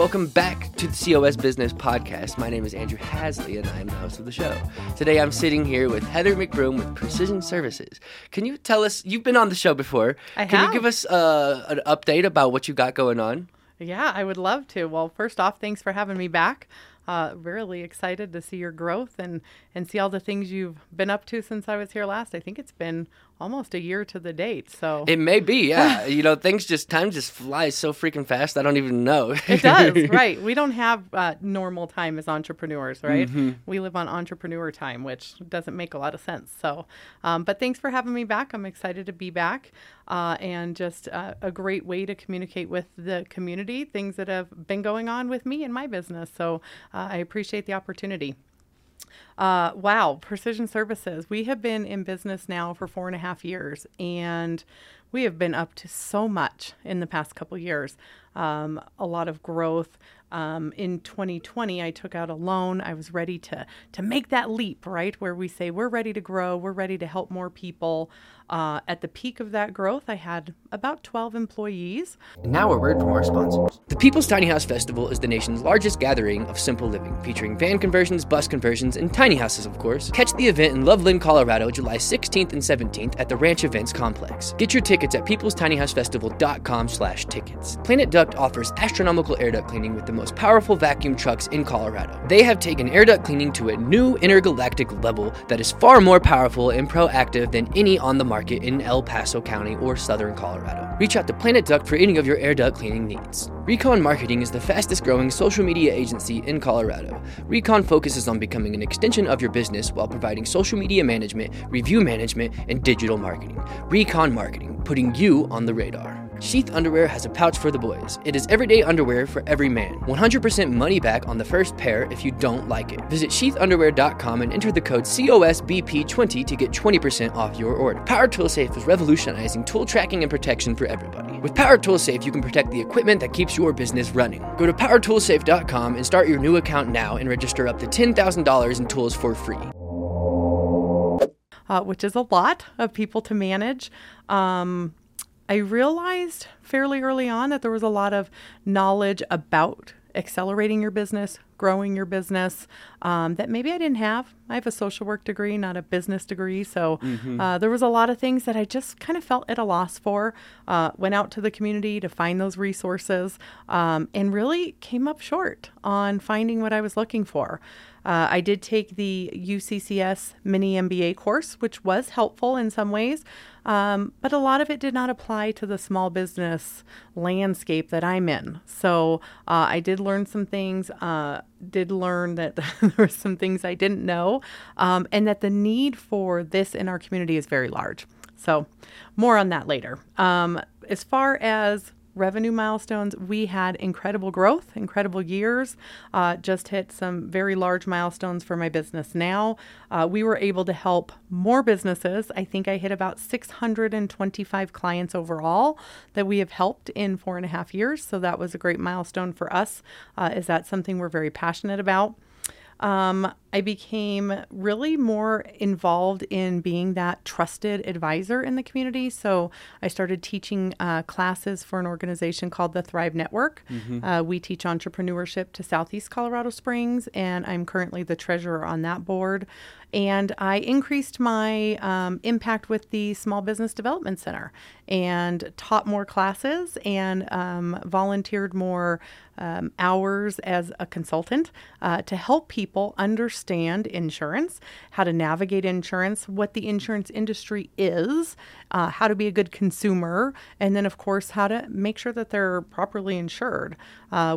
Welcome back to the COS Business Podcast. My name is Andrew Hasley, and I am the host of the show. Today, I'm sitting here with Heather McBroom with Precision Services. Can you tell us, you've been on the show before. Can you give us an update about what you got going on? Yeah, I would love to. Well, first off, thanks for having me back. Really excited to see your growth and see all the things you've been up to since I was here last. I think it's been almost a year to the date. So it may be, yeah. Time just flies so freaking fast. I don't even know. It does, right? We don't have normal time as entrepreneurs, right? Mm-hmm. We live on entrepreneur time, which doesn't make a lot of sense. So, but thanks for having me back. I'm excited to be back, and just a great way to communicate with the community, things that have been going on with me and my business. So I appreciate the opportunity. Wow, Precision Services. We have been in business now for 4.5 years, and we have been up to so much in the past couple years. A lot of growth. In 2020, I took out a loan. I was ready to make that leap, right? Where we say, we're ready to grow. We're ready to help more people. At the peak of that growth, I had about 12 employees. And now a word from our sponsors. The People's Tiny House Festival is the nation's largest gathering of simple living, featuring van conversions, bus conversions, and tiny houses, of course. Catch the event in Loveland, Colorado, July 16th and 17th at the Ranch Events Complex. Get your tickets at peoplestinyhousefestival.com/tickets. Planet Duct offers astronomical air duct cleaning with the most powerful vacuum trucks in Colorado. They have taken air duct cleaning to a new intergalactic level that is far more powerful and proactive than any on the market. In El Paso County or Southern Colorado. Reach out to Planet Duct for any of your air duct cleaning needs. Recon Marketing is the fastest growing social media agency in Colorado. Recon focuses on becoming an extension of your business while providing social media management, review management, and digital marketing. Recon Marketing, putting you on the radar. Sheath Underwear has a pouch for the boys. It is everyday underwear for every man. 100% money back on the first pair if you don't like it. Visit sheathunderwear.com and enter the code COSBP20 to get 20% off your order. Power Tool Safe is revolutionizing tool tracking and protection for everybody. With Power Tool Safe, you can protect the equipment that keeps your business running. Go to powertoolsafe.com and start your new account now and register up to $10,000 in tools for free. Which is a lot of people to manage. I realized fairly early on that there was a lot of knowledge about accelerating your business, growing your business, that maybe I didn't have. I have a social work degree, not a business degree. So there was a lot of things that I just kind of felt at a loss for, went out to the community to find those resources, and really came up short on finding what I was looking for. I did take the UCCS mini MBA course, which was helpful in some ways, but a lot of it did not apply to the small business landscape that I'm in. So I did learn some things, did learn that there were some things I didn't know, and that the need for this in our community is very large. So more on that later. As far as revenue milestones, we had incredible growth, incredible years, just hit some very large milestones for my business now. We were able to help more businesses. I think I hit about 625 clients overall that we have helped in 4.5 years. So that was a great milestone for us. Is that something we're very passionate about? I became really more involved in being that trusted advisor in the community. So I started teaching classes for an organization called the Thrive Network. We teach entrepreneurship to Southeast Colorado Springs, and I'm currently the treasurer on that board. And I increased my impact with the Small Business Development Center and taught more classes and volunteered more hours as a consultant to help people understand insurance, how to navigate insurance, what the insurance industry is, how to be a good consumer, and then, of course, how to make sure that they're properly insured,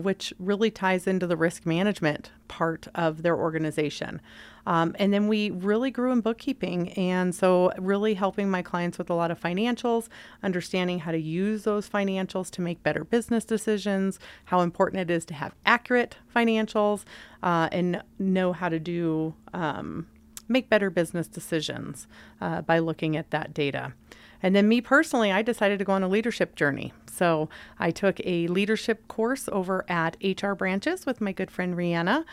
which really ties into the risk management part of their organization. And then we really grew in bookkeeping. And so really helping my clients with a lot of financials, understanding how to use those financials to make better business decisions, how important it is to have accurate financials, and know how to do make better business decisions by looking at that data. And then me personally, I decided to go on a leadership journey. So I took a leadership course over at HR Branches with my good friend Rihanna.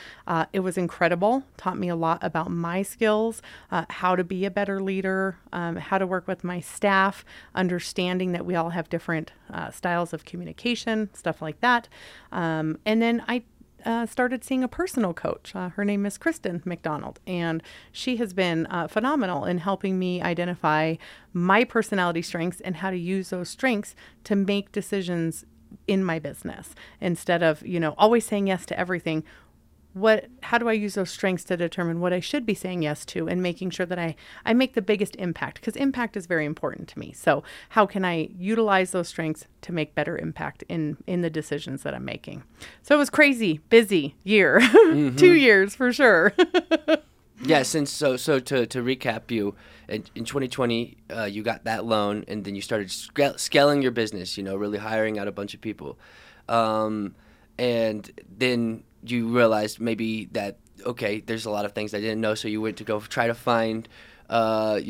It was incredible. Taught me a lot about my skills, how to be a better leader, how to work with my staff, understanding that we all have different styles of communication, stuff like that. And then I started seeing a personal coach. Her name is Kristen McDonald, and she has been phenomenal in helping me identify my personality strengths and how to use those strengths to make decisions in my business. Instead of, you know, always saying yes to everything, how do I use those strengths to determine what I should be saying yes to and making sure that I make the biggest impact, because impact is very important to me. So how can I utilize those strengths to make better impact in the decisions that I'm making? So it was crazy, busy year, mm-hmm. 2 years for sure. Yes. And so to recap, you in 2020, you got that loan and then you started scaling your business, you know, really hiring out a bunch of people. And then you realized maybe that, okay, there's a lot of things I didn't know, so you went to go try to find, some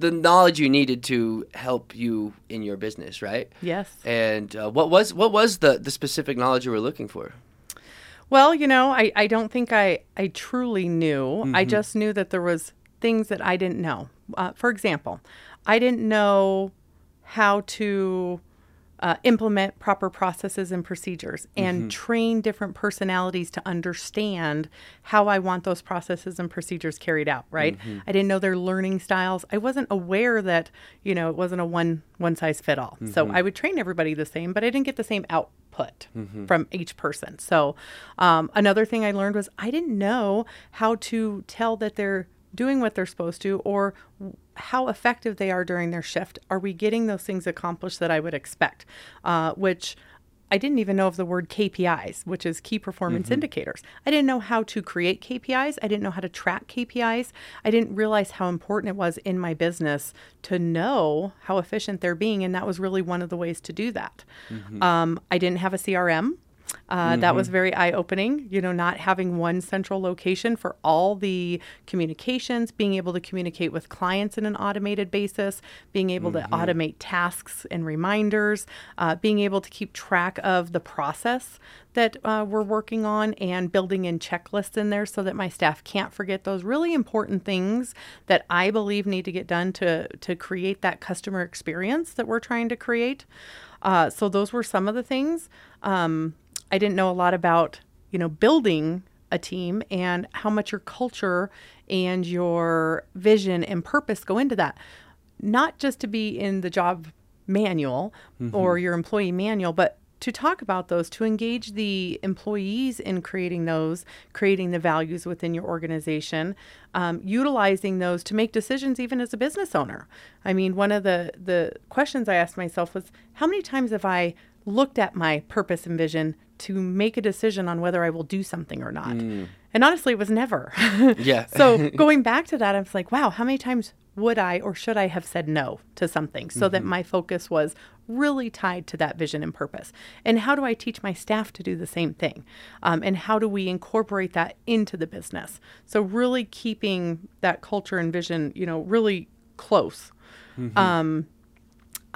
the knowledge you needed to help you in your business, right? Yes. And what was the specific knowledge you were looking for? Well, you know, I don't think I truly knew. Mm-hmm. I just knew that there was things that I didn't know. For example, I didn't know how to implement proper processes and procedures and mm-hmm. train different personalities to understand how I want those processes and procedures carried out, right? Mm-hmm. I didn't know their learning styles. I wasn't aware that, you know, it wasn't a one size fit all. Mm-hmm. So I would train everybody the same, but I didn't get the same output mm-hmm. from each person. So another thing I learned was I didn't know how to tell that they're doing what they're supposed to or how effective they are during their shift. Are we getting those things accomplished that I would expect? Which I didn't even know of the word KPIs, which is key performance mm-hmm. indicators. I didn't know how to create KPIs. I didn't know how to track KPIs. I didn't realize how important it was in my business to know how efficient they're being. And that was really one of the ways to do that. Mm-hmm. I didn't have a CRM. Mm-hmm. That was very eye-opening, you know, not having one central location for all the communications, being able to communicate with clients in an automated basis, being able mm-hmm. to automate tasks and reminders, being able to keep track of the process that we're working on and building in checklists in there so that my staff can't forget those really important things that I believe need to get done to create that customer experience that we're trying to create. So those were some of the things. I didn't know a lot about, you know, building a team and how much your culture and your vision and purpose go into that. Not just to be in the job manual mm-hmm. or your employee manual, but to talk about those, to engage the employees in creating those, creating the values within your organization, utilizing those to make decisions even as a business owner. I mean, one of the questions I asked myself was, how many times have I looked at my purpose and vision to make a decision on whether I will do something or not? Mm. And honestly, it was never. Yeah. So going back to that, I was like, wow, how many times would I or should I have said no to something so mm-hmm. that my focus was really tied to that vision and purpose? And how do I teach my staff to do the same thing? And how do we incorporate that into the business? So really keeping that culture and vision, you know, really close. Mm-hmm.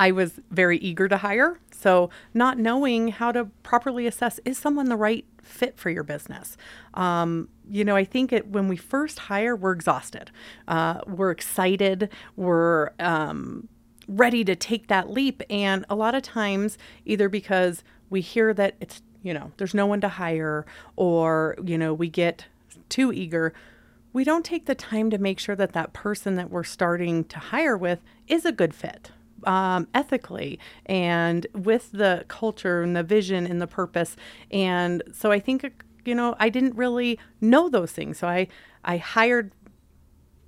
I was very eager to hire. So not knowing how to properly assess, is someone the right fit for your business? You know, I think when we first hire, we're exhausted. We're excited. We're ready to take that leap. And a lot of times, either because we hear that it's, you know, there's no one to hire or, you know, we get too eager, we don't take the time to make sure that that person that we're starting to hire with is a good fit. Ethically and with the culture and the vision and the purpose. And so I think, you know, I didn't really know those things. So I hired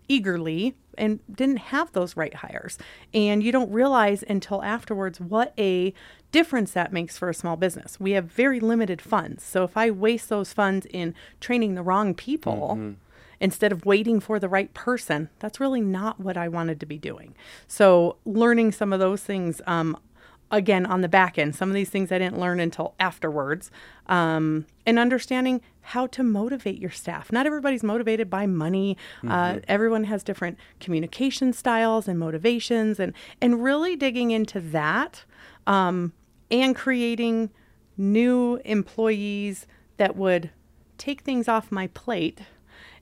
eagerly and didn't have those right hires. And you don't realize until afterwards what a difference that makes for a small business. We have very limited funds. So if I waste those funds in training the wrong people, mm-hmm. instead of waiting for the right person, that's really not what I wanted to be doing. So learning some of those things again, on the back end. Some of these things I didn't learn until afterwards. And understanding how to motivate your staff. Not everybody's motivated by money. Mm-hmm. Everyone has different communication styles and motivations, and really digging into that, and creating new employees that would take things off my plate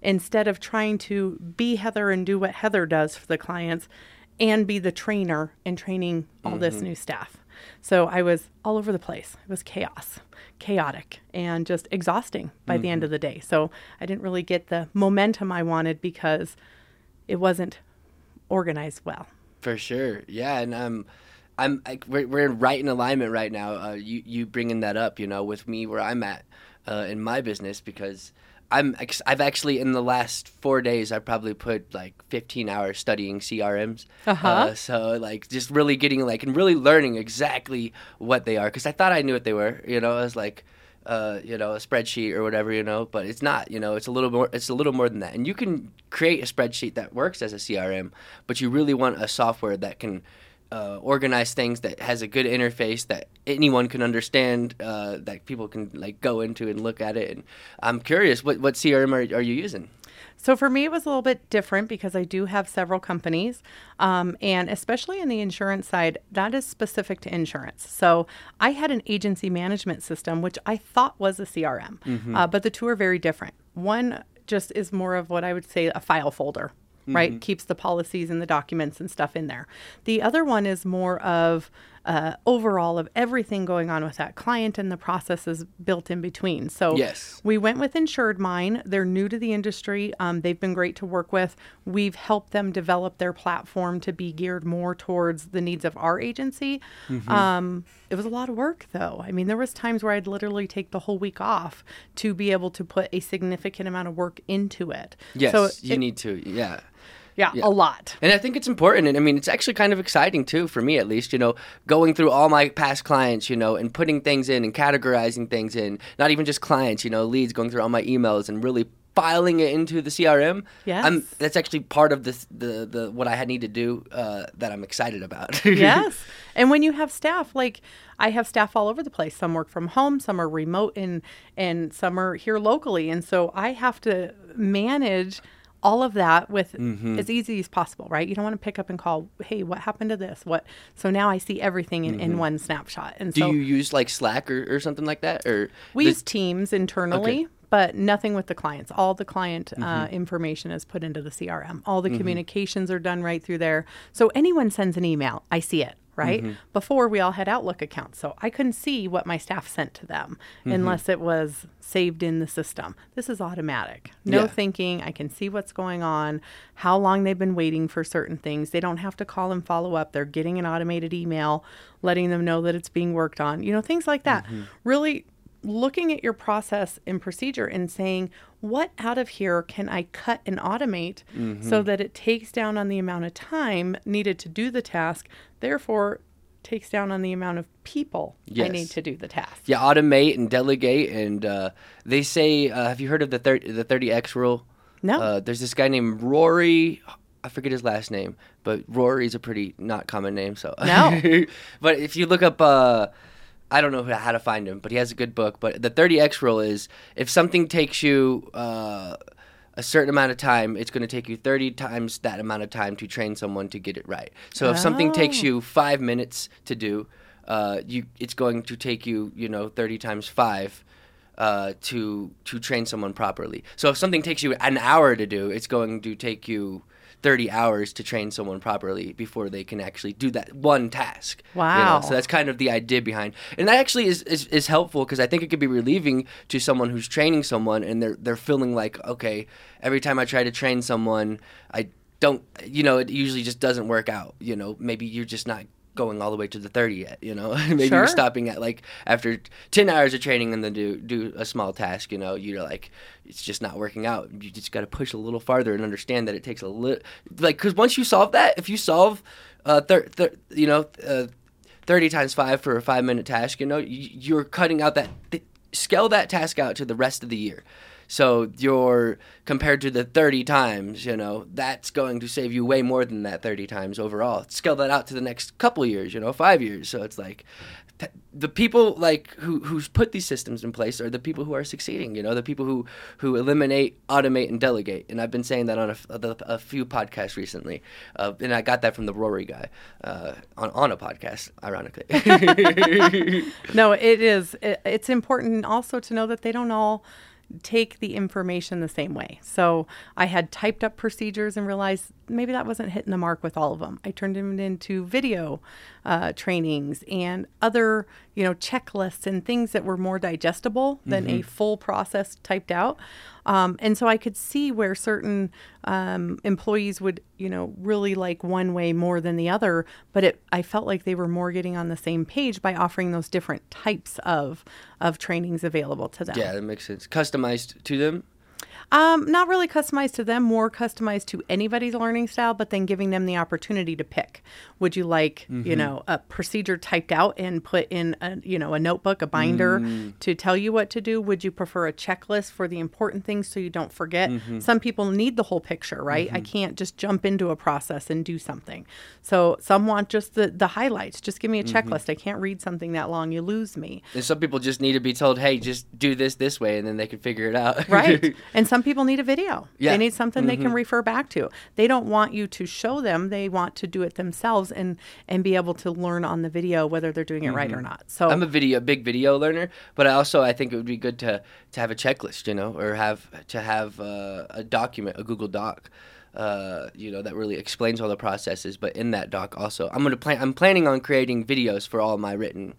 instead of trying to be Heather and do what Heather does for the clients and be the trainer and training all mm-hmm. this new staff. So I was all over the place. It was chaotic, and just exhausting by mm-hmm. the end of the day. So I didn't really get the momentum I wanted because it wasn't organized well. For sure. Yeah. And we're right in alignment right now. You bringing that up, with me where I'm at in my business, because I've actually, in the last 4 days, I probably put 15 hours studying CRMs. Uh-huh. So just really getting and really learning exactly what they are, because I thought I knew what they were. I was a spreadsheet or whatever, but it's not, it's a little more than that. And you can create a spreadsheet that works as a CRM, but you really want a software that can organize things, that has a good interface that anyone can understand, that people can go into and look at it. And I'm curious, what CRM are you using? So for me, it was a little bit different because I do have several companies, and especially in the insurance side, that is specific to insurance. So I had an agency management system, which I thought was a CRM, mm-hmm. But the two are very different. One just is more of what I would say a file folder. Right? Mm-hmm. Keeps the policies and the documents and stuff in there. The other one is more of overall of everything going on with that client and the processes built in between. So yes. We went with InsuredMine. They're new to the industry. They've been great to work with. We've helped them develop their platform to be geared more towards the needs of our agency. Mm-hmm. It was a lot of work, though. I mean, there was times where I'd literally take the whole week off to be able to put a significant amount of work into it. Yes, so you need to, yeah. Yeah, a lot. And I think it's important. And I mean, it's actually kind of exciting, too, for me at least, going through all my past clients, and putting things in and categorizing things in, not even just clients, leads, going through all my emails and really filing it into the CRM. Yes. That's actually part of the what I need to do that I'm excited about. Yes. And when you have staff, I have staff all over the place. Some work from home, some are remote, and some are here locally. And so I have to manage all of that with mm-hmm. as easy as possible, right? You don't want to pick up and call, hey, what happened to this? So now I see everything in, mm-hmm. in one snapshot. And do you use Slack or something like that? Or we use Teams internally, okay. But nothing with the clients. All the client mm-hmm. Information is put into the CRM. All the mm-hmm. communications are done right through there. So anyone sends an email, I see it. Right? Mm-hmm. Before, we all had Outlook accounts, so I couldn't see what my staff sent to them mm-hmm. unless it was saved in the system. This is automatic. No thinking. I can see what's going on, how long they've been waiting for certain things. They don't have to call and follow up. They're getting an automated email letting them know that it's being worked on, things like that. Mm-hmm. Really looking at your process and procedure and saying, what out of here can I cut and automate mm-hmm. so that it takes down on the amount of time needed to do the task, therefore takes down on the amount of people yes. I need to do the task. Yeah, automate and delegate. And they say, have you heard of the 30X rule? No. There's this guy named Rory. I forget his last name, but Rory's a pretty not common name. So no. But if you look up... I don't know how to find him, but he has a good book. But the 30X rule is, if something takes you a certain amount of time, it's going to take you 30 times that amount of time to train someone to get it right. So if something takes you 5 minutes to do, it's going to take you, 30 times 5 to train someone properly. So if something takes you an hour to do, it's going to take you 30 hours to train someone properly before they can actually do that one task. Wow. So that's kind of the idea behind. And that actually is helpful, because I think it could be relieving to someone who's training someone and they're feeling like, okay, every time I try to train someone, I don't, it usually just doesn't work out. Maybe you're just not going all the way to the 30 yet, maybe sure. You're stopping at after 10 hours of training and then do a small task, you're like, it's just not working out. You just got to push a little farther and understand that it takes a little, because once you solve that, if you solve 30 times 5 for a 5-minute task, you're cutting out that, scale that task out to the rest of the year. So you're compared to the 30 times, you know, that's going to save you way more than that 30 times overall. Scale that out to the next couple years, you know, 5 years. So it's like the people like who's put these systems in place are the people who are succeeding, you know, the people who eliminate, automate, and delegate. And I've been saying that on a few podcasts recently. And I got that from the Rory guy on a podcast, ironically. No, it is. It's important also to know that they don't all take the information the same way. So I had typed up procedures and realized maybe that wasn't hitting the mark with all of them. I turned them into video trainings and other, you know, checklists and things that were more digestible than a full process typed out. And so I could see where certain employees would, you know, really like one way more than the other. But I felt like they were more getting on the same page by offering those different types of trainings available to them. Yeah, that makes sense. Customized to them? Not really customized to them, more customized to anybody's learning style, but then giving them the opportunity to pick. Would you like, you know, a procedure typed out and put in a, you know, a notebook, a binder to tell you what to do? Would you prefer a checklist for the important things so you don't forget? Some people need the whole picture, right? I can't just jump into a process and do something. So some want just the highlights. Just give me a checklist. I can't read something that long. You lose me. And some people just need to be told, hey, just do this way, and then they can figure it out. Right. And some people need a video. Yeah. They need something they can refer back to. They don't want you to show them. They want to do it themselves and be able to learn on the video whether they're doing it right or not. So I'm a big video learner, but I think it would be good to have a checklist, you know, or have a document, a Google Doc, you know, that really explains all the processes. But in that doc also, I'm planning on creating videos for all my written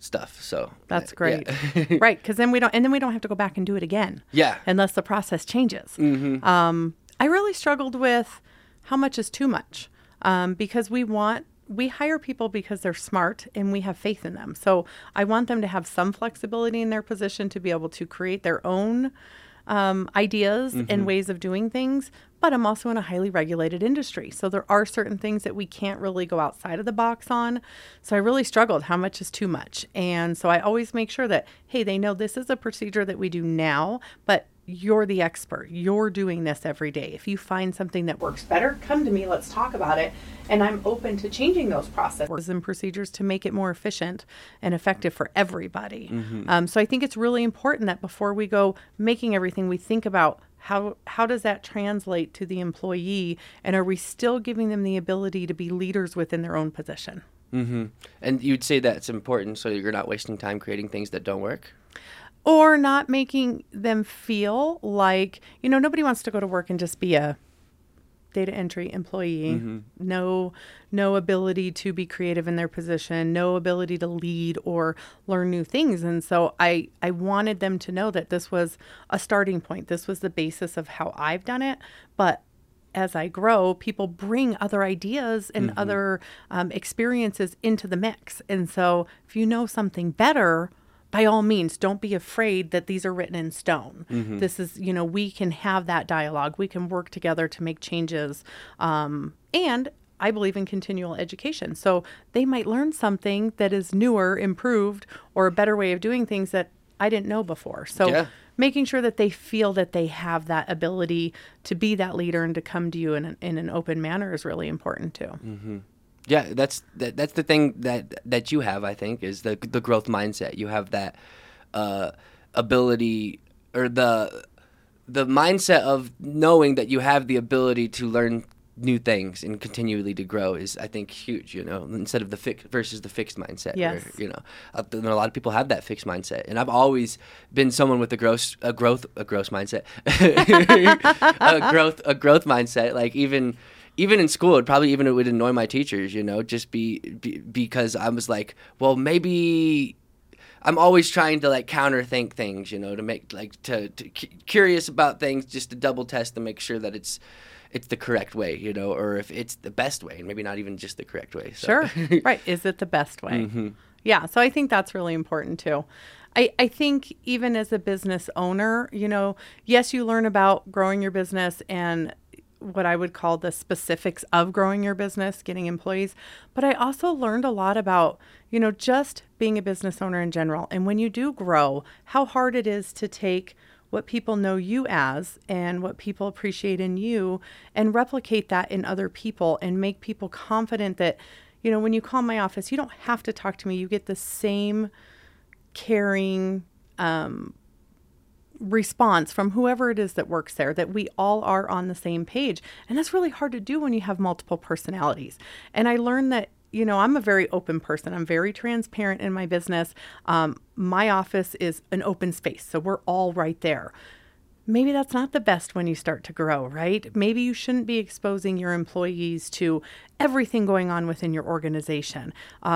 stuff. So that's great. Yeah. Right. Because then we don't have to go back and do it again. Yeah. Unless the process changes. I really struggled with how much is too much, because we hire people because they're smart and we have faith in them. So I want them to have some flexibility in their position to be able to create their own ideas and ways of doing things. But I'm also in a highly regulated industry. So there are certain things that we can't really go outside of the box on. So I really struggled. How much is too much? And so I always make sure that, hey, they know this is a procedure that we do now, but you're the expert. You're doing this every day. If you find something that works better, come to me. Let's talk about it. And I'm open to changing those processes and procedures to make it more efficient and effective for everybody. So I think it's really important that before we go making everything, we think about how does that translate to the employee? And are we still giving them the ability to be leaders within their own position? And you'd say that's important so you're not wasting time creating things that don't work? Or not making them feel like, you know, nobody wants to go to work and just be a data entry employee. No ability to be creative in their position, no ability to lead or learn new things. And so I wanted them to know that this was a starting point. This was the basis of how I've done it. But as I grow, people bring other ideas and other experiences into the mix. And so if you know something better, by all means, don't be afraid that these are written in stone. This is, you know, we can have that dialogue. We can work together to make changes. And I believe in continual education. So they might learn something that is newer, improved, or a better way of doing things that I didn't know before. So making sure that they feel that they have that ability to be that leader and to come to you in an open manner is really important too. Yeah, that's the thing that you have, I think, is the growth mindset. You have that ability or the mindset of knowing that you have the ability to learn new things and continually to grow is, I think, huge, you know, instead of the fixed versus the fixed mindset. Yes. Where, you know, a lot of people have that fixed mindset. And I've always been someone with a growth mindset, a growth mindset, like even in school, it would annoy my teachers, you know, just because I was like, well, maybe I'm always trying to like counterthink things, you know, to make like curious about things, just to double test to make sure that it's the correct way, you know, or if it's the best way, and maybe not even just the correct way. So. Sure, right? Is it the best way? Yeah. So I think that's really important too. I think even as a business owner, you know, yes, you learn about growing your business and what I would call the specifics of growing your business, getting employees. But I also learned a lot about, you know, just being a business owner in general. And when you do grow, how hard it is to take what people know you as and what people appreciate in you, and replicate that in other people and make people confident that, you know, when you call my office, you don't have to talk to me. You get the same caring response from whoever it is that works there, that we all are on the same page. And that's really hard to do when you have multiple personalities. And I learned that, you know, I'm a very open person. I'm very transparent in my business. My office is an open space, so we're all right there. Maybe that's not the best when you start to grow, right? Maybe you shouldn't be exposing your employees to everything going on within your organization.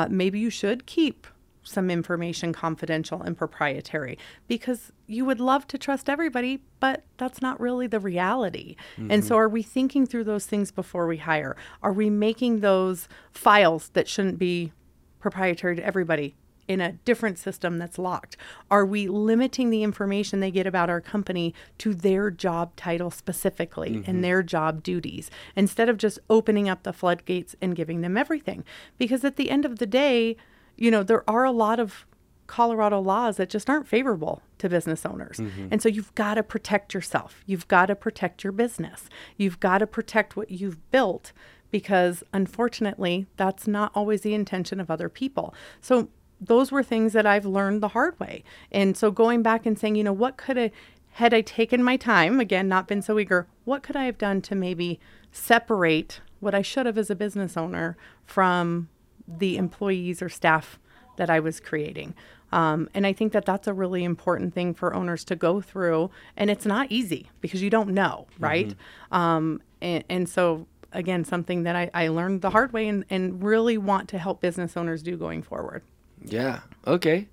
Maybe you should keep some information confidential and proprietary, because you would love to trust everybody, but that's not really the reality. Mm-hmm. And so are we thinking through those things before we hire? Are we making those files that shouldn't be proprietary to everybody in a different system that's locked? Are we limiting the information they get about our company to their job title specifically mm-hmm. and their job duties, instead of just opening up the floodgates and giving them everything? Because at the end of the day, you know, there are a lot of Colorado laws that just aren't favorable to business owners. Mm-hmm. And so you've got to protect yourself. You've got to protect your business. You've got to protect what you've built, because unfortunately, that's not always the intention of other people. So those were things that I've learned the hard way. And so going back and saying, you know, what could I, had I taken my time, again, not been so eager, what could I have done to maybe separate what I should have as a business owner from the employees or staff that I was creating. And I think that that's a really important thing for owners to go through. And it's not easy because you don't know, right? Mm-hmm. And so, again, something that I learned the hard way and really want to help business owners do going forward. Yeah. Okay.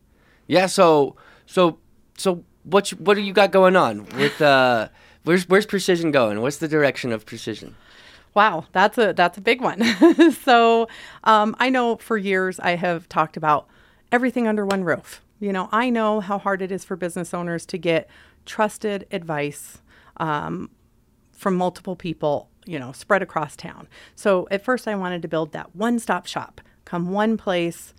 Yeah. So what do you got going on with, where's Precision going? What's the direction of Precision? Wow, that's a big one. So I know for years I have talked about everything under one roof. You know, I know how hard it is for business owners to get trusted advice from multiple people, you know, spread across town. So at first I wanted to build that one-stop shop, come one place,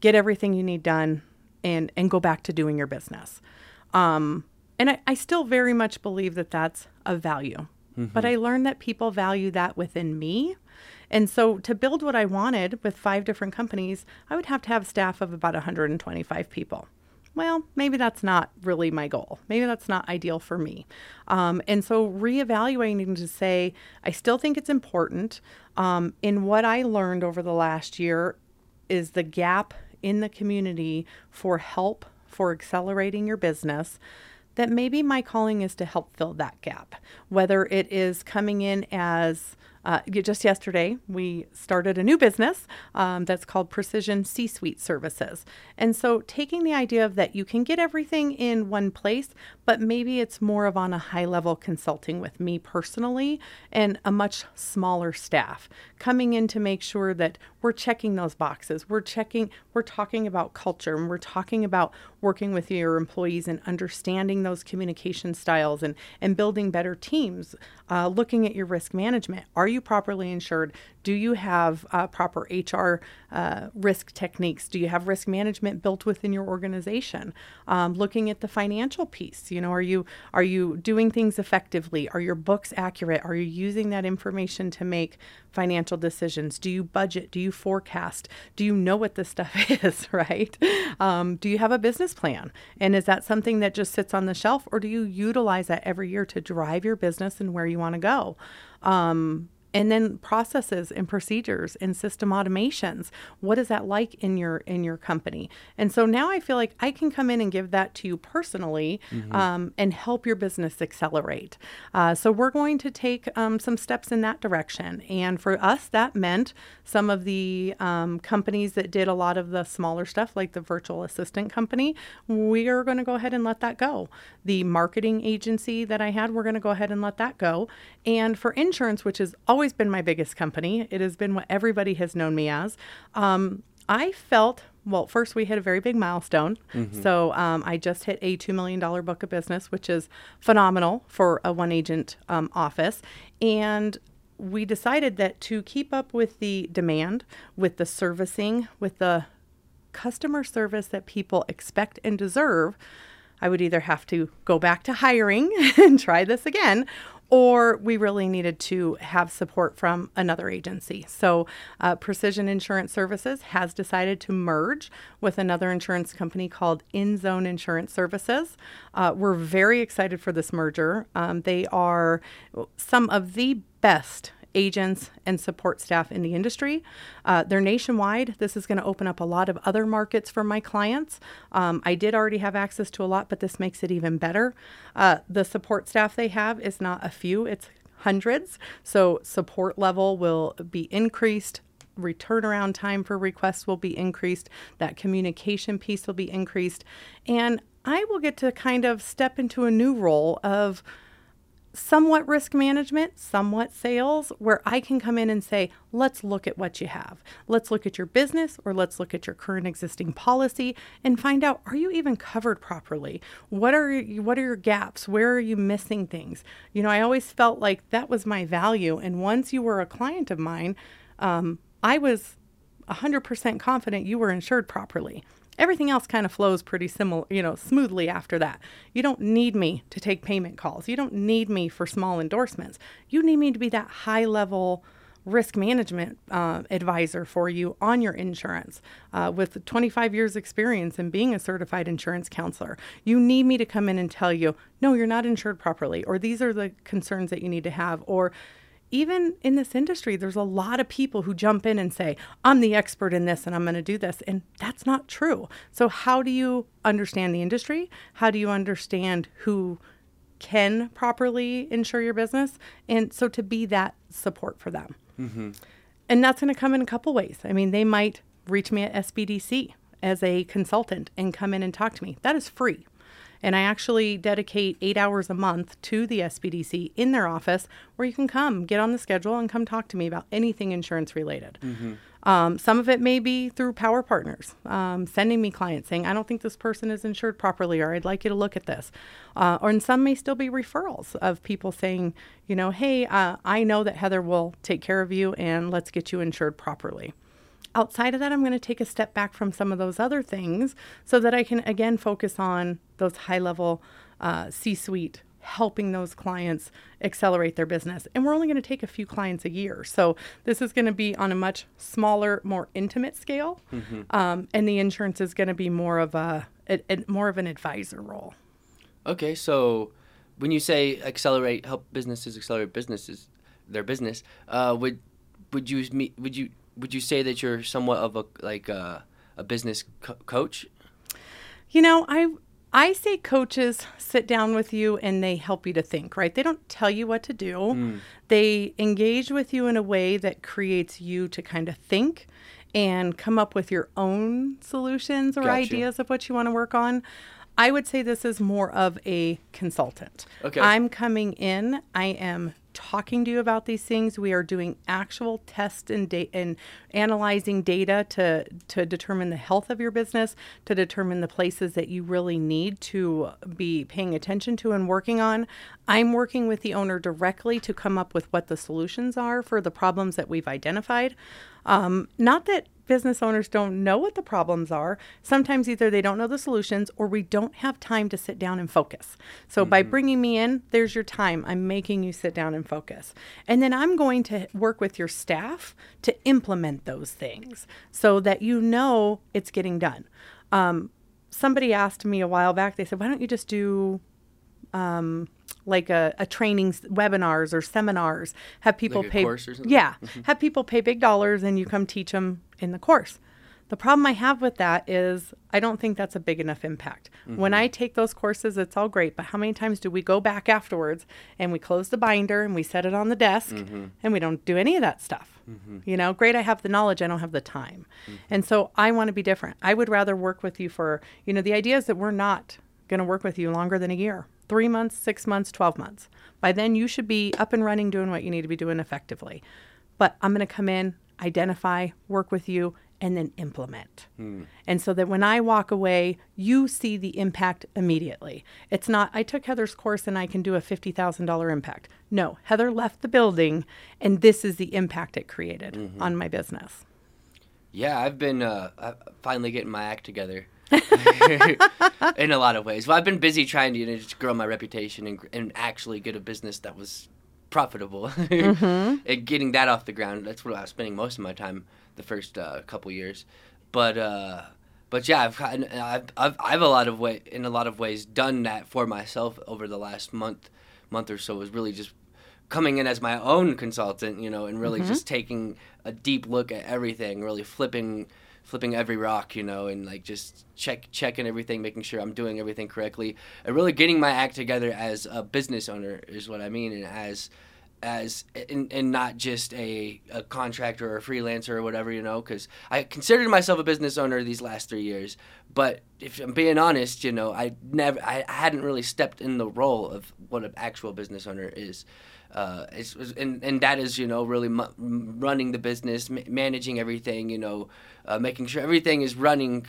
get everything you need done, and go back to doing your business. And I still very much believe that that's a value. Mm-hmm. But I learned that people value that within me. And so to build what I wanted with 5 different companies, I would have to have staff of about 125 people. Well, maybe that's not really my goal. Maybe that's not ideal for me. And so reevaluating to say, I still think it's important. And what I learned over the last year is the gap in the community for help for accelerating your business, that maybe my calling is to help fill that gap, whether it is coming in as, just yesterday, we started a new business that's called Precision C-Suite Services. And so taking the idea of that you can get everything in one place, but maybe it's more of on a high level consulting with me personally and a much smaller staff coming in to make sure that we're checking those boxes. We're talking about culture, and we're talking about working with your employees and understanding those communication styles and building better teams, looking at your risk management. Are you properly insured? Do you have proper HR risk techniques? Do you have risk management built within your organization? Looking at the financial piece, you know, are you doing things effectively? Are your books accurate? Are you using that information to make financial decisions? Do you budget? Do you forecast? Do you know what this stuff is, right? Do you have a business plan? And is that something that just sits on the shelf, or do you utilize that every year to drive your business and where you want to go? And then processes and procedures and system automations. What is that like in your company? And so now I feel like I can come in and give that to you personally, mm-hmm. And help your business accelerate. So we're going to take some steps in that direction. And for us, that meant some of the companies that did a lot of the smaller stuff, like the virtual assistant company, we are going to go ahead and let that go. The marketing agency that I had, we're going to go ahead and let that go. And for insurance, which is always been my biggest company, it has been what everybody has known me as, I felt, well, first we hit a very big milestone. Mm-hmm. So I just hit a $2 million book of business, which is phenomenal for a one agent office. And we decided that to keep up with the demand, with the servicing, with the customer service that people expect and deserve, I would either have to go back to hiring and try this again, or we really needed to have support from another agency. So Precision Insurance Services has decided to merge with another insurance company called InZone Insurance Services. We're very excited for this merger. They are some of the best agents and support staff in the industry. They're nationwide. This is going to open up a lot of other markets for my clients. I did already have access to a lot, but this makes it even better. The support staff they have is not a few, it's hundreds. So support level will be increased. Turnaround time for requests will be increased. That communication piece will be increased. And I will get to kind of step into a new role of somewhat risk management, somewhat sales, where I can come in and say, let's look at what you have. Let's look at your business, or let's look at your current existing policy and find out, are you even covered properly? What are your gaps? Where are you missing things? You know, I always felt like that was my value. And once you were a client of mine, I was 100% confident you were insured properly. Everything else kind of flows pretty similar, smoothly after that. You don't need me to take payment calls. You don't need me for small endorsements. You need me to be that high-level risk management advisor for you on your insurance with 25 years experience in being a certified insurance counselor. You need me to come in and tell you, no, you're not insured properly, or these are the concerns that you need to have, or even in this industry, there's a lot of people who jump in and say, I'm the expert in this and I'm going to do this. And that's not true. So how do you understand the industry? How do you understand who can properly insure your business? And so to be that support for them. Mm-hmm. And that's going to come in a couple ways. I mean, they might reach me at SBDC as a consultant and come in and talk to me. That is free. And I actually dedicate 8 hours a month to the SBDC in their office, where you can come, get on the schedule, and come talk to me about anything insurance related. Mm-hmm. Some of it may be through Power Partners, sending me clients saying, I don't think this person is insured properly, or I'd like you to look at this. And some may still be referrals of people saying, hey, I know that Heather will take care of you and let's get you insured properly. Outside of that, I'm going to take a step back from some of those other things so that I can, again, focus on those high-level C-suite, helping those clients accelerate their business. And we're only going to take a few clients a year. So this is going to be on a much smaller, more intimate scale. Mm-hmm. And the insurance is going to be more of an advisor role. Okay, so when you say help businesses accelerate their business, would you say that you're somewhat of a business coach? I say coaches sit down with you and they help you to think, right? They don't tell you what to do. Mm. They engage with you in a way that creates you to kind of think and come up with your own solutions or ideas of what you want to work on. I would say this is more of a consultant. Okay. I'm coming in. I am talking to you about these things. We are doing actual tests and analyzing data to determine the health of your business, to determine the places that you really need to be paying attention to and working on. I'm working with the owner directly to come up with what the solutions are for the problems that we've identified. Not that business owners don't know what the problems are. Sometimes either they don't know the solutions or we don't have time to sit down and focus. So mm-hmm. by bringing me in, there's your time. I'm making you sit down and focus. And then I'm going to work with your staff to implement those things so that it's getting done. Somebody asked me a while back, they said, why don't you just do like a training, webinars or seminars, have people like a pay course or something? Yeah, have people pay big dollars and you come teach them in the course. The problem I have with that is I don't think that's a big enough impact. Mm-hmm. When I take those courses, it's all great, but how many times do we go back afterwards and we close the binder and we set it on the desk mm-hmm. and we don't do any of that stuff? Mm-hmm. Great, I have the knowledge, I don't have the time. Mm-hmm. And so I want to be different. I would rather work with you for, the idea is that we're not going to work with you longer than a year. 3 months, 6 months, 12 months. By then, you should be up and running, doing what you need to be doing effectively. But I'm going to come in, identify, work with you, and then implement. Mm. And so that when I walk away, you see the impact immediately. It's not, I took Heather's course and I can do a $50,000 impact. No, Heather left the building, and this is the impact it created mm-hmm. on my business. Yeah, I've been finally getting my act together. in a lot of ways. Well, I've been busy trying to just grow my reputation and actually get a business that was profitable and getting that off the ground. That's what I was spending most of my time the first couple years. But yeah, I've in a lot of ways done that for myself over the last month or so. It was really just coming in as my own consultant, and really just taking a deep look at everything, really flipping every rock, and like just checking everything, making sure I'm doing everything correctly, and really getting my act together as a business owner is what I mean, and as not just a contractor or a freelancer or whatever, because I considered myself a business owner these last 3 years, but if I'm being honest, I hadn't really stepped in the role of what an actual business owner is. And that is, really running the business, managing everything, making sure everything is running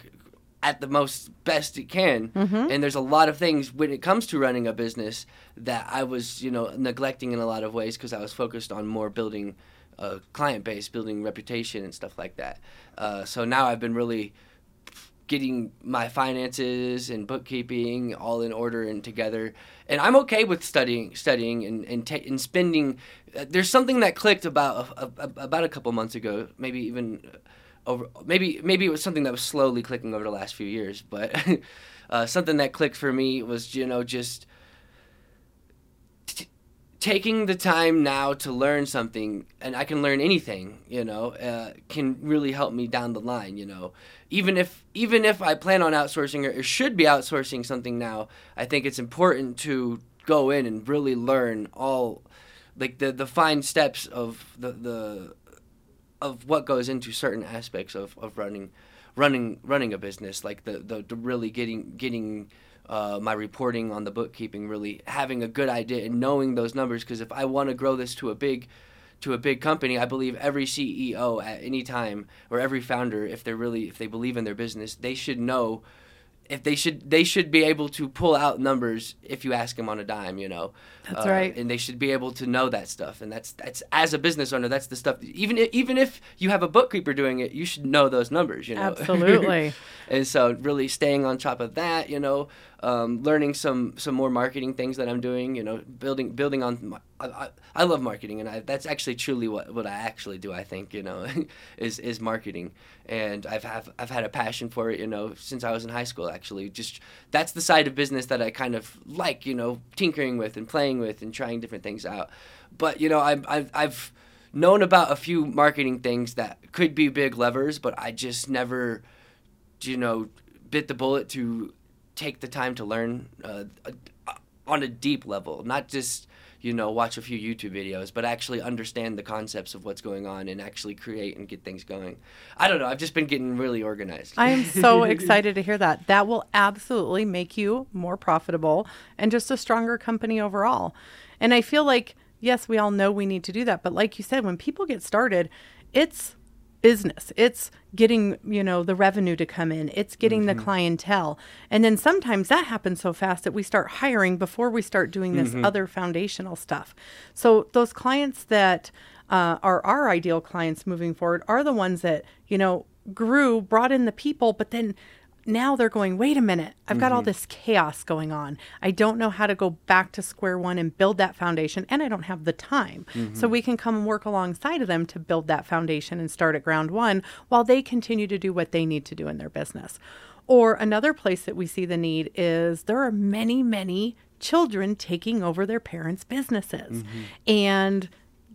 at the best it can. And there's a lot of things when it comes to running a business that I was, neglecting in a lot of ways because I was focused on more building a client base, building reputation and stuff like that. So now I've been really getting my finances and bookkeeping all in order and together. And I'm okay with studying and spending. There's something that clicked about a couple months ago, maybe even over, maybe it was something that was slowly clicking over the last few years, but something that clicked for me was, just taking the time now to learn something, and I can learn anything, can really help me down the line, Even if I plan on outsourcing or should be outsourcing something now, I think it's important to go in and really learn all, like the fine steps of of what goes into certain aspects of running a business, like the really getting. My reporting on the bookkeeping, really having a good idea and knowing those numbers, because if I want to grow this to a big company, I believe every CEO at any time or every founder, if they believe in their business, they should know they should be able to pull out numbers if you ask them on a dime, That's right. And they should be able to know that stuff. And that's as a business owner, that's the stuff. Even if you have a bookkeeper doing it, you should know those numbers, Absolutely. And so really staying on top of that, learning some more marketing things that I'm doing, building on. I love marketing, and that's actually truly what I actually do. I think is marketing, and I've had a passion for it, since I was in high school. Actually, just that's the side of business that I kind of like, tinkering with and playing with and trying different things out. But I've known about a few marketing things that could be big levers, but I just never, bit the bullet to take the time to learn on a deep level, not just watch a few YouTube videos, but actually understand the concepts of what's going on and actually create and get things going. I don't know. I've just been getting really organized. I am so excited to hear that. That will absolutely make you more profitable and just a stronger company overall. And I feel like, yes, we all know we need to do that. But like you said, when people get started, it's business. It's getting, the revenue to come in. It's getting the clientele. And then sometimes that happens so fast that we start hiring before we start doing this other foundational stuff. So those clients that are our ideal clients moving forward are the ones that, brought in the people, but then now they're going, wait a minute, I've got all this chaos going on. I don't know how to go back to square one and build that foundation, and I don't have the time. So we can come and work alongside of them to build that foundation and start at ground one while they continue to do what they need to do in their business. Or another place that we see the need is there are many, many children taking over their parents' businesses. And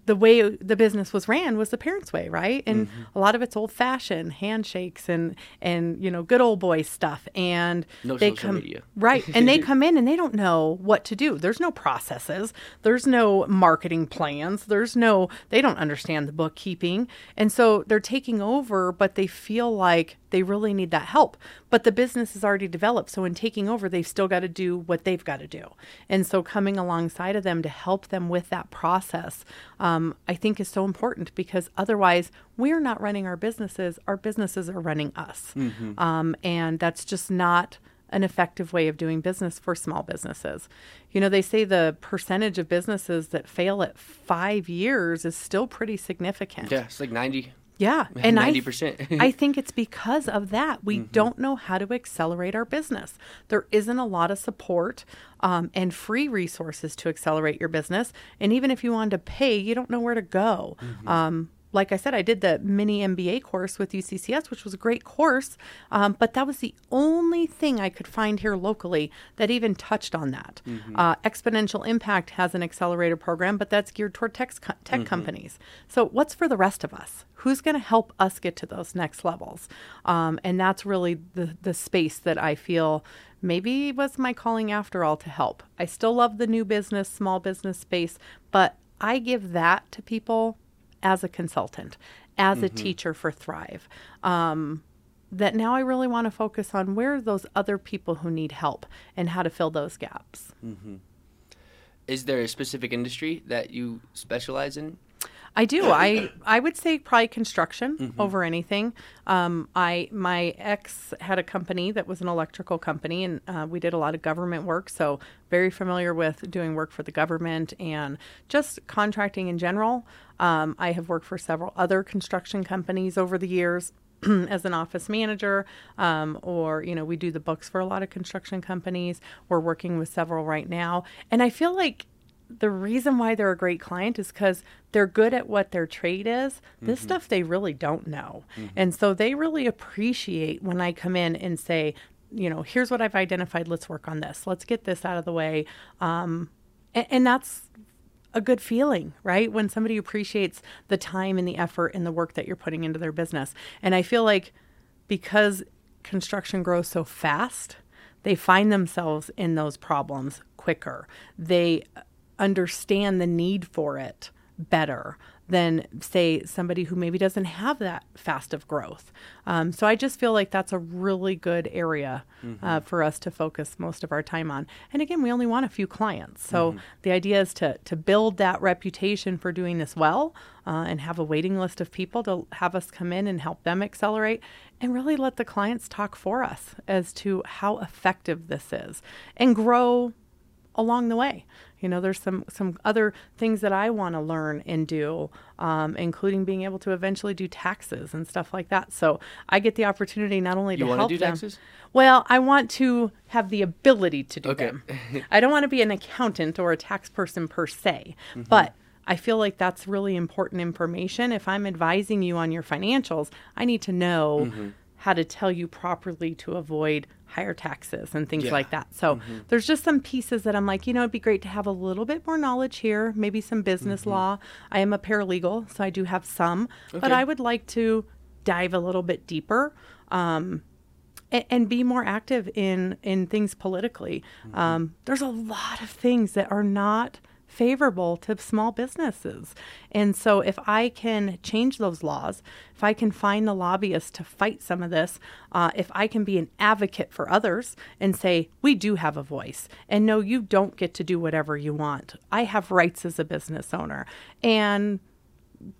the way the business was ran was the parents' way, right? And a lot of it's old-fashioned handshakes and good old boy stuff. And no they social media. Right. And they come in and they don't know what to do. There's no processes. There's no marketing plans. They don't understand the bookkeeping. And so they're taking over, but they feel like they really need that help. But the business is already developed. So in taking over, they've still got to do what they've got to do. And so coming alongside of them to help them with that process, I think is so important, because otherwise we're not running our businesses. Our businesses are running us. And that's just not an effective way of doing business for small businesses. They say the percentage of businesses that fail at 5 years is still pretty significant. Yeah, it's like 90. Yeah. And 90%. I think it's because of that. We don't know how to accelerate our business. There isn't a lot of support and free resources to accelerate your business. And even if you wanted to pay, you don't know where to go. Like I said, I did the mini MBA course with UCCS, which was a great course, but that was the only thing I could find here locally that even touched on that. Exponential Impact has an accelerator program, but that's geared toward tech companies. So what's for the rest of us? Who's going to help us get to those next levels? And that's really the space that I feel maybe was my calling after all, to help. I still love the new business, small business space, but I give that to people as a consultant, as a teacher for Thrive, that now I really want to focus on where are those other people who need help and how to fill those gaps. Is there a specific industry that you specialize in? I do. I would say probably construction over anything. My ex had a company that was an electrical company, and we did a lot of government work, so very familiar with doing work for the government and just contracting in general. I have worked for several other construction companies over the years as an office manager, or, you know, we do the books for a lot of construction companies. We're working with several right now, and I feel like the reason why they're a great client is because they're good at what their trade is. This stuff they really don't know. And so they really appreciate when I come in and say, you know, here's what I've identified. Let's work on this. Let's get this out of the way. And that's a good feeling, right? When somebody appreciates the time and the effort and the work that you're putting into their business. And I feel like because construction grows so fast, they find themselves in those problems quicker. They understand the need for it better than, say, somebody who maybe doesn't have that fast of growth. So I just feel like that's a really good area for us to focus most of our time on. And again, we only want a few clients. So the idea is to build that reputation for doing this well and have a waiting list of people to have us come in and help them accelerate, and really let the clients talk for us as to how effective this is and grow along the way. You know, there's some other things that I want to learn and do, including being able to eventually do taxes and stuff like that. So I get the opportunity not only to help them. You want to do taxes? Well, I want to have the ability to do them. I don't want to be an accountant or a tax person per se, but I feel like that's really important information. If I'm advising you on your financials, I need to know how to tell you properly to avoid higher taxes and things like that. So there's just some pieces that I'm like, you know, it'd be great to have a little bit more knowledge here, maybe some business law. I am a paralegal, so I do have some, but I would like to dive a little bit deeper and be more active in things politically. There's a lot of things that are not favorable to small businesses. And so if I can change those laws, if I can find the lobbyists to fight some of this, if I can be an advocate for others and say, we do have a voice, and no, you don't get to do whatever you want. I have rights as a business owner, and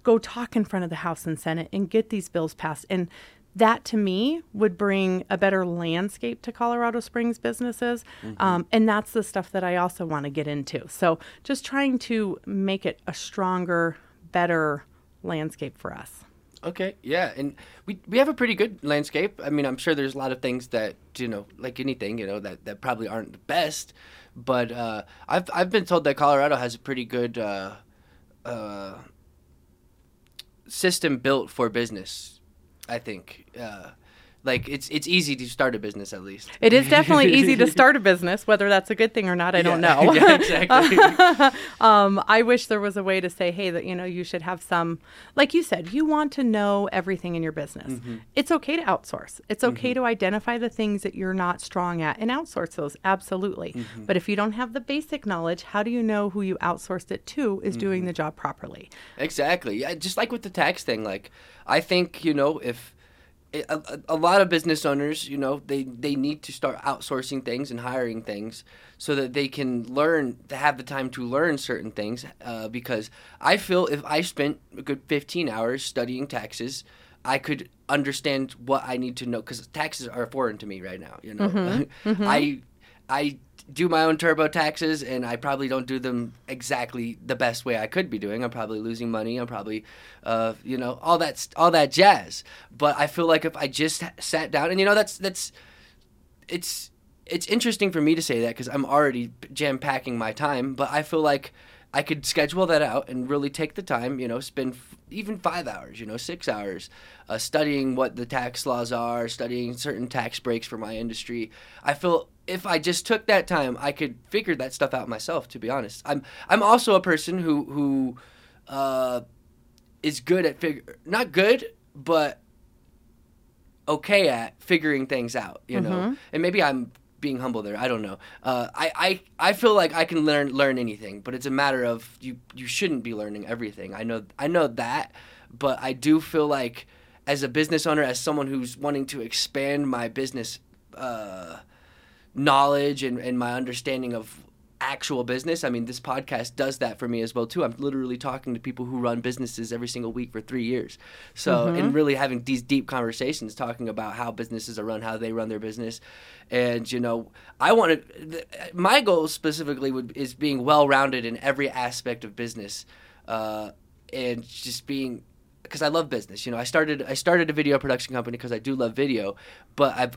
go talk in front of the House and Senate and get these bills passed. And that to me would bring a better landscape to Colorado Springs businesses. And that's the stuff that I also want to get into. So just trying to make it a stronger, better landscape for us. Okay. Yeah. And we have a pretty good landscape. I mean, I'm sure there's a lot of things that, you know, like anything, you know, that probably aren't the best, but I've been told that Colorado has a pretty good system built for business. I think, like it's easy to start a business, at least. It is definitely easy to start a business, whether that's a good thing or not. I don't know. Yeah, exactly. I wish there was a way to say, hey, that, you know, you should have some, like you said, you want to know everything in your business. It's okay to outsource. It's okay to identify the things that you're not strong at and outsource those. Absolutely. But if you don't have the basic knowledge, how do you know who you outsourced it to is doing the job properly? Exactly. Yeah, just like with the tax thing, like, I think, you know, if a lot of business owners, you know, they need to start outsourcing things and hiring things so that they can learn, to have the time to learn certain things, because I feel if I spent a good 15 hours studying taxes, I could understand what I need to know, because taxes are foreign to me right now, you know. I I do my own TurboTaxes, and I probably don't do them exactly the best way I could be doing. I'm probably losing money. I'm probably, you know, all that jazz. But I feel like if I just sat down, and you know, it's interesting for me to say that because I'm already jam-packing my time. But I feel like I could schedule that out and really take the time, you know, spend even 5 hours, you know, 6 hours studying what the tax laws are, studying certain tax breaks for my industry. I feel if I just took that time, I could figure that stuff out myself, to be honest. I'm also a person who is good at okay at figuring things out, you know. Mm-hmm. And maybe I'm being humble there, I don't know. I feel like I can learn anything, but it's a matter of you shouldn't be learning everything. I know that, but I do feel like as a business owner, as someone who's wanting to expand my business knowledge and my understanding of actual business, I mean, this podcast does that for me as well too. I'm literally talking to people who run businesses every single week for 3 years. So, mm-hmm. and really having these deep conversations, talking about how businesses are run, how they run their business. And, you know, my goal specifically is being well-rounded in every aspect of business, and just being, because I love business. You know, I started a video production company because I do love video, but I've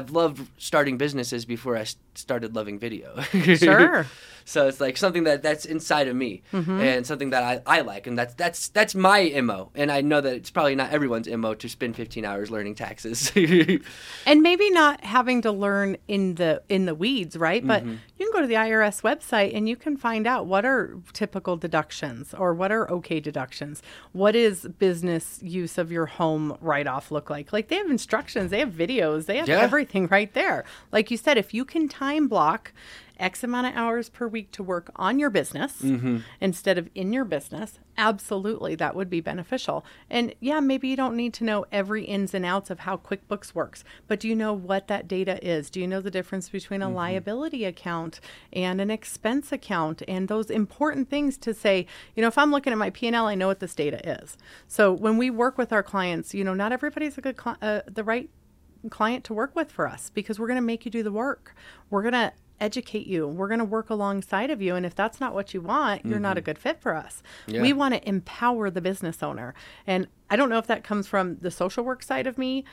loved starting businesses before I started loving video. Sure. So it's like something that's inside of me, mm-hmm. and something that I like, and that's my MO. And I know that it's probably not everyone's MO to spend 15 hours learning taxes. And maybe not having to learn in the weeds, right? But mm-hmm. you can go to the IRS website and you can find out what are typical deductions or what are okay deductions. What is business use of your home write-off look like? Like, they have instructions, they have videos, they have everything right there. Like you said, if you can time block X amount of hours per week to work on your business, mm-hmm. instead of in your business, absolutely, that would be beneficial. And yeah, maybe you don't need to know every ins and outs of how QuickBooks works, but do you know what that data is? Do you know the difference between a mm-hmm. liability account and an expense account, and those important things to say, you know, if I'm looking at my P&L, I know what this data is. So when we work with our clients, you know, not everybody's a good the right client to work with for us, because we're going to make you do the work. We're going to educate you. We're going to work alongside of you. And if that's not what you want, you're mm-hmm. not a good fit for us. Yeah. We want to empower the business owner. And I don't know if that comes from the social work side of me.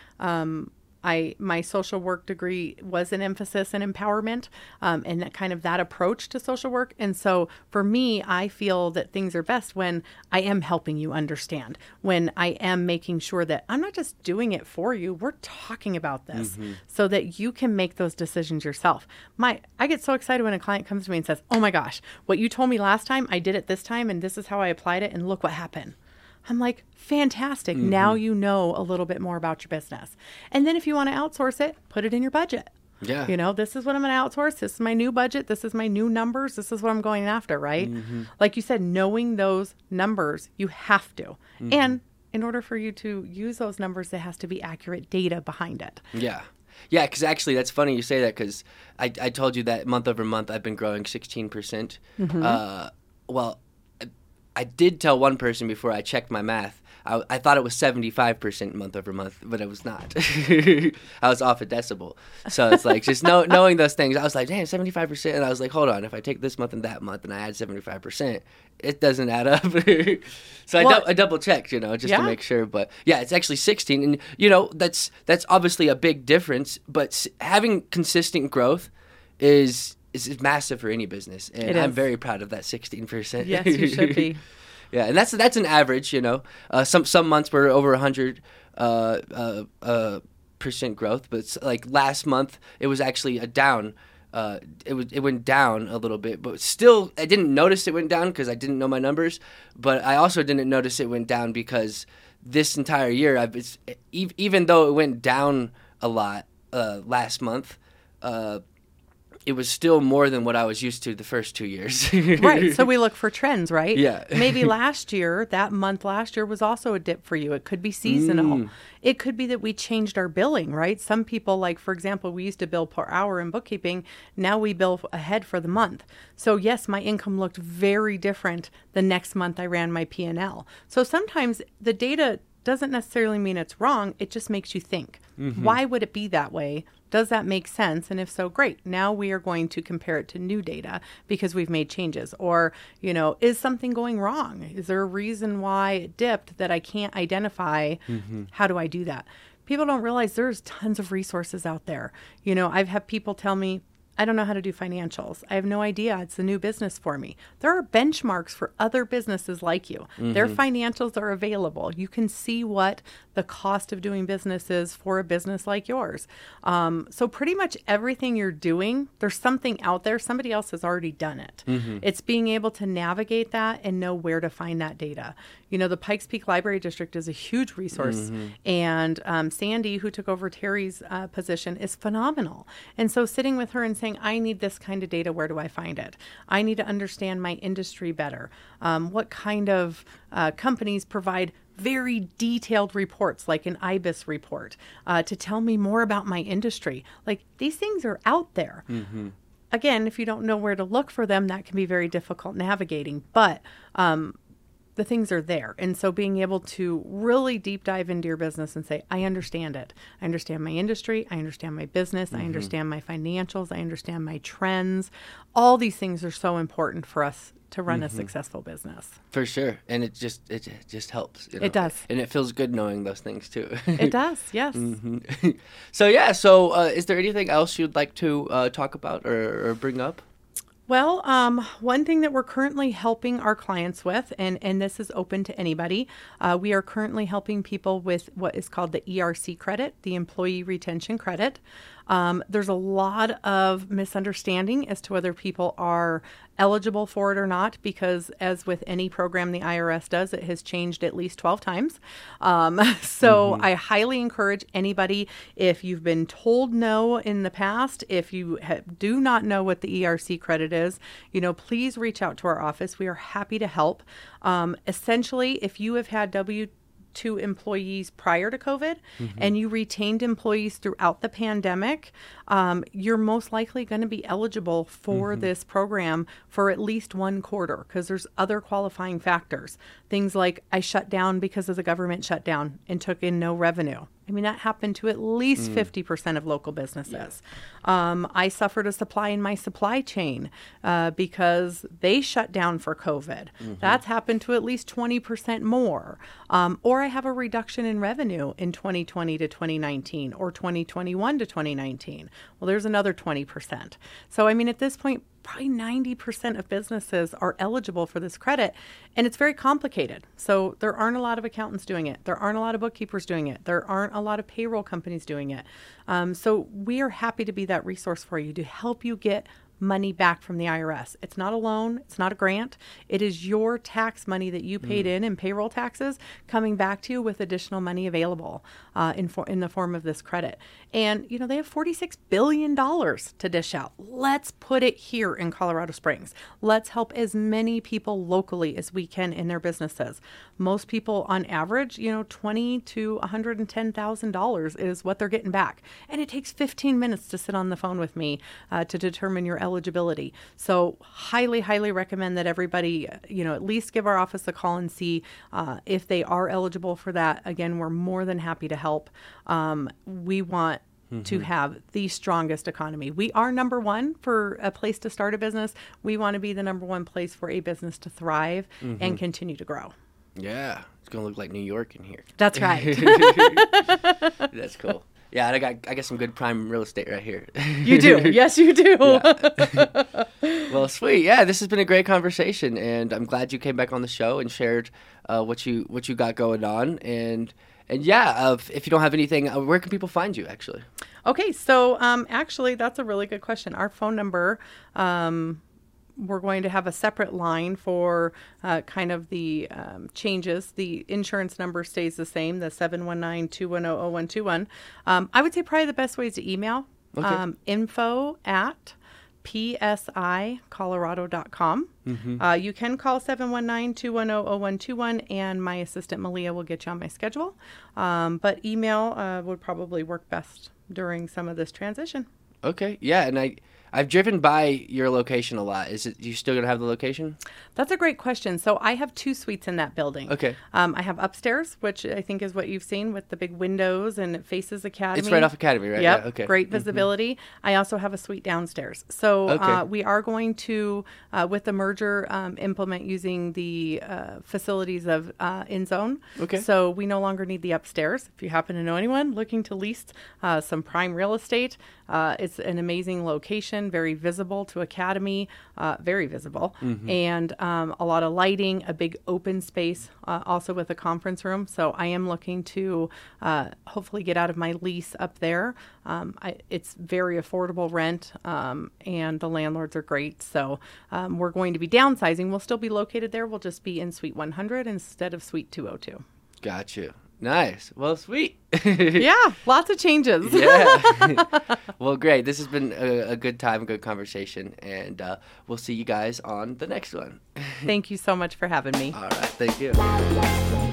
My social work degree was an emphasis in empowerment, and that approach to social work. And so for me, I feel that things are best when I am helping you understand, when I am making sure that I'm not just doing it for you, we're talking about this mm-hmm. so that you can make those decisions yourself. I get so excited when a client comes to me and says, oh my gosh, what you told me last time, I did it this time, and this is how I applied it, and look what happened. I'm like, fantastic. Mm-hmm. Now you know a little bit more about your business. And then if you want to outsource it, put it in your budget. Yeah. You know, this is what I'm going to outsource. This is my new budget. This is my new numbers. This is what I'm going after, right? Mm-hmm. Like you said, knowing those numbers, you have to. Mm-hmm. And in order for you to use those numbers, there has to be accurate data behind it. Yeah. Yeah, because actually that's funny you say that, because I told you that month over month I've been growing 16%. Mm-hmm. Well, I did tell one person before I checked my math, I thought it was 75% month over month, but it was not. I was off a decibel. So it's like, just knowing those things, I was like, damn, 75%. And I was like, hold on, if I take this month and that month and I add 75%, it doesn't add up. So I double checked, you know, just to make sure. But yeah, it's actually 16. And, you know, that's obviously a big difference. But having consistent growth is massive for any business, and I'm very proud of that 16%. Yes, you should be. Yeah, and that's an average, you know. Some months were over 100% growth, but it's like last month it was actually a down. It went down a little bit, but still I didn't notice it went down because I didn't know my numbers. But I also didn't notice it went down because this entire year even though it went down a lot last month. It was still more than what I was used to the first 2 years. Right. So we look for trends, right? Yeah. Maybe that month last year was also a dip for you. It could be seasonal. It could be that we changed our billing, right? Some people, like, for example, we used to bill per hour in bookkeeping. Now we bill ahead for the month. So yes, my income looked very different the next month I ran my P&L. So sometimes the data doesn't necessarily mean it's wrong. It just makes you think, mm-hmm. why would it be that way? Does that make sense? And if so, great. Now we are going to compare it to new data because we've made changes. Or, you know, is something going wrong? Is there a reason why it dipped that I can't identify? Mm-hmm. How do I do that? People don't realize there's tons of resources out there. You know, I've had people tell me, I don't know how to do financials. I have no idea. It's a new business for me. There are benchmarks for other businesses like you. Mm-hmm. Their financials are available. You can see what the cost of doing business is for a business like yours. So pretty much everything you're doing, there's something out there. Somebody else has already done it. Mm-hmm. It's being able to navigate that and know where to find that data. You know, the Pikes Peak Library District is a huge resource. Mm-hmm. And Sandy, who took over Terry's position, is phenomenal. And so sitting with her and saying, I need this kind of data. Where do I find it? I need to understand my industry better. What kind of companies provide very detailed reports, like an IBIS report, to tell me more about my industry? Like, these things are out there. Mm-hmm. Again, if you don't know where to look for them, that can be very difficult navigating. But the things are there. And so being able to really deep dive into your business and say, I understand it. I understand my industry. I understand my business. Mm-hmm. I understand my financials. I understand my trends. All these things are so important for us to run mm-hmm. a successful business. For sure. And it just helps. You know? It does. And it feels good knowing those things too. It does. Yes. Mm-hmm. So yeah. So is there anything else you'd like to talk about or bring up? Well, one thing that we're currently helping our clients with, and this is open to anybody, we are currently helping people with what is called the ERC credit, the Employee Retention Credit. There's a lot of misunderstanding as to whether people are eligible for it or not, because as with any program the IRS does, it has changed at least 12 times. So mm-hmm. I highly encourage anybody, if you've been told no in the past, if you do not know what the ERC credit is, you know, please reach out to our office. We are happy to help. Essentially, if you have had W-2 employees prior to COVID, mm-hmm. and you retained employees throughout the pandemic, you're most likely going to be eligible for mm-hmm. this program for at least one quarter, because there's other qualifying factors. Things like, I shut down because of the government shutdown and took in no revenue. I mean, that happened to at least 50% of local businesses. Yeah. I suffered a supply in my supply chain because they shut down for COVID. Mm-hmm. That's happened to at least 20% more. Or I have a reduction in revenue in 2020 to 2019 or 2021 to 2019. Well, there's another 20%. So, I mean, at this point, probably 90% of businesses are eligible for this credit, and it's very complicated. So there aren't a lot of accountants doing it. There aren't a lot of bookkeepers doing it. There aren't a lot of payroll companies doing it. So we are happy to be that resource for you to help you get money back from the IRS. It's not a loan. It's not a grant. It is your tax money that you paid in payroll taxes coming back to you with additional money available in the form of this credit. And, you know, they have $46 billion to dish out. Let's put it here in Colorado Springs. Let's help as many people locally as we can in their businesses. Most people on average, you know, $20,000 to $110,000 is what they're getting back. And it takes 15 minutes to sit on the phone with me to determine your eligibility. So highly, highly recommend that everybody, you know, at least give our office a call and see if they are eligible for that. Again, we're more than happy to help. We want mm-hmm. to have the strongest economy. We are number one for a place to start a business. We want to be the number one place for a business to thrive mm-hmm. and continue to grow. Yeah. It's going to look like New York in here. That's right. That's cool. Yeah, I got some good prime real estate right here. You do. Yes, you do. Yeah. Well, sweet. Yeah, this has been a great conversation, and I'm glad you came back on the show and shared what you got going on. And yeah, if you don't have anything, where can people find you, actually? Okay, so actually, that's a really good question. Our phone number... we're going to have a separate line for kind of the changes. The insurance number stays the same, the 719-210-0121. I would say probably the best way is to email info@psicolorado.com. Mm-hmm. You can call 719-210-0121, and my assistant Malia will get you on my schedule. But email would probably work best during some of this transition. Okay. Yeah, and I I've driven by your location a lot. Is it, you still going to have the location? That's a great question. So I have two suites in that building. Okay. I have upstairs, which I think is what you've seen with the big windows, and it faces Academy. It's right off Academy, right? Yep. Yeah. Okay. Great visibility. Mm-hmm. I also have a suite downstairs. So we are going to, with the merger, implement using the facilities of InZone. Okay. So we no longer need the upstairs. If you happen to know anyone looking to lease some prime real estate, it's an amazing location. Very visible to Academy, very visible, and a lot of lighting, a big open space, also with a conference room. So I am looking to hopefully get out of my lease up there. It's very affordable rent, and the landlords are great. So we're going to be downsizing. We'll still be located there. We'll just be in Suite 100 instead of Suite 202. Gotcha. Nice. Well, sweet. Yeah, lots of changes. Yeah. Well, great. This has been a good time, a good conversation, and we'll see you guys on the next one. Thank you so much for having me. All right. Thank you.